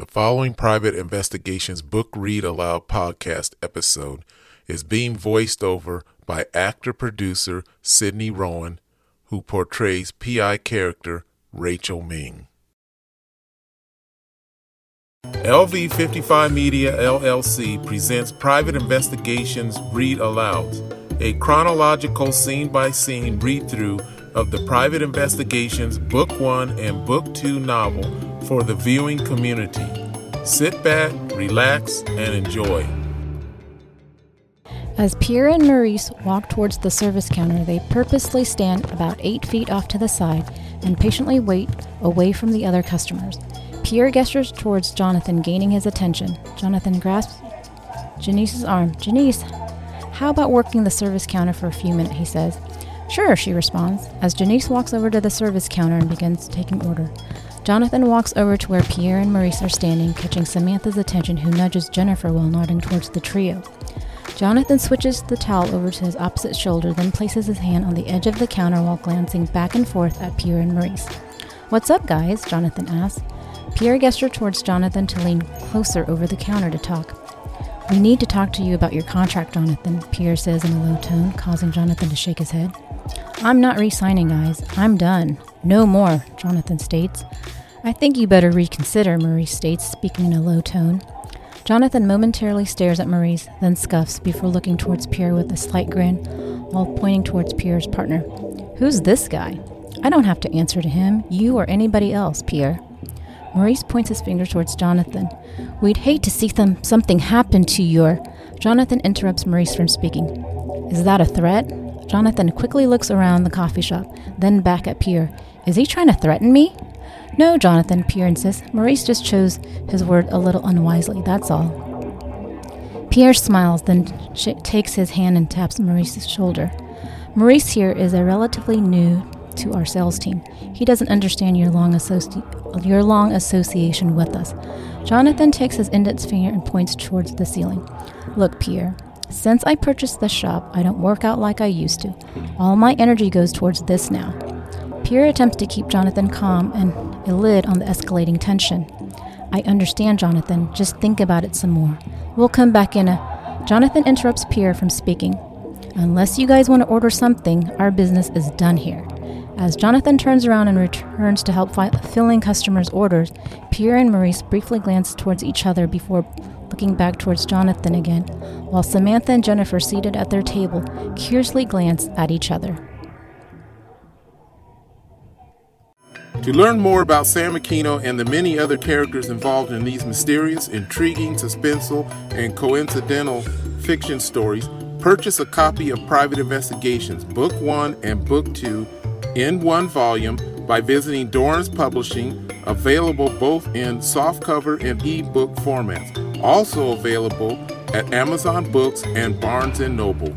The following Private Investigations Book Read Aloud podcast episode is being voiced over by actor-producer Sydney Rowan, who portrays PI character Rachel Ming. LV55 Media LLC presents Private Investigations Read Alouds, a chronological scene-by-scene read-through of the Private Investigations Book 1 and Book 2 novel for the viewing community. Sit back, relax, and enjoy. As Pierre and Maurice walk towards the service counter, they purposely stand about 8 feet off to the side and patiently wait away from the other customers. Pierre gestures towards Jonathan, gaining his attention. Jonathan grasps Janice's arm. "Janice, how about working the service counter for a few minutes?" he says. "Sure," she responds, as Janice walks over to the service counter and begins taking order. Jonathan walks over to where Pierre and Maurice are standing, catching Samantha's attention, who nudges Jennifer while nodding towards the trio. Jonathan switches the towel over to his opposite shoulder, then places his hand on the edge of the counter while glancing back and forth at Pierre and Maurice. "What's up, guys?" Jonathan asks. Pierre gestures towards Jonathan to lean closer over the counter to talk. "We need to talk to you about your contract, Jonathan," Pierre says in a low tone, causing Jonathan to shake his head. "I'm not re-signing, guys. I'm done. No more," Jonathan states. "I think you better reconsider," Maurice states, speaking in a low tone. Jonathan momentarily stares at Maurice, then scuffs before looking towards Pierre with a slight grin while pointing towards Pierre's partner. "Who's this guy? I don't have to answer to him, you or anybody else, Pierre." Maurice points his finger towards Jonathan. "We'd hate to see something happen to your..." Jonathan interrupts Maurice from speaking. "Is that a threat?" Jonathan quickly looks around the coffee shop, then back at Pierre. "Is he trying to threaten me?" "No, Jonathan," Pierre insists. "Maurice just chose his word a little unwisely, that's all." Pierre smiles, then takes his hand and taps Maurice's shoulder. "Maurice here is a relatively new to our sales team. He doesn't understand your long association with us." Jonathan takes his index finger and points towards the ceiling. "Look, Pierre. Since I purchased this shop, I don't work out like I used to. All my energy goes towards this now." Pierre attempts to keep Jonathan calm and a lid on the escalating tension. "I understand, Jonathan. Just think about it some more. We'll come back in a..." Jonathan interrupts Pierre from speaking. "Unless you guys want to order something, our business is done here." As Jonathan turns around and returns to help filling customers' orders, Pierre and Maurice briefly glance towards each other before looking back towards Jonathan again, while Samantha and Jennifer, seated at their table, curiously glance at each other. To learn more about Sam Aquino and the many other characters involved in these mysterious, intriguing, suspenseful, and coincidental fiction stories, purchase a copy of Private Investigations, Book 1 and Book 2, in one volume by visiting Dorrance Publishing, available both in softcover and ebook formats. Also available at Amazon Books and Barnes & Noble.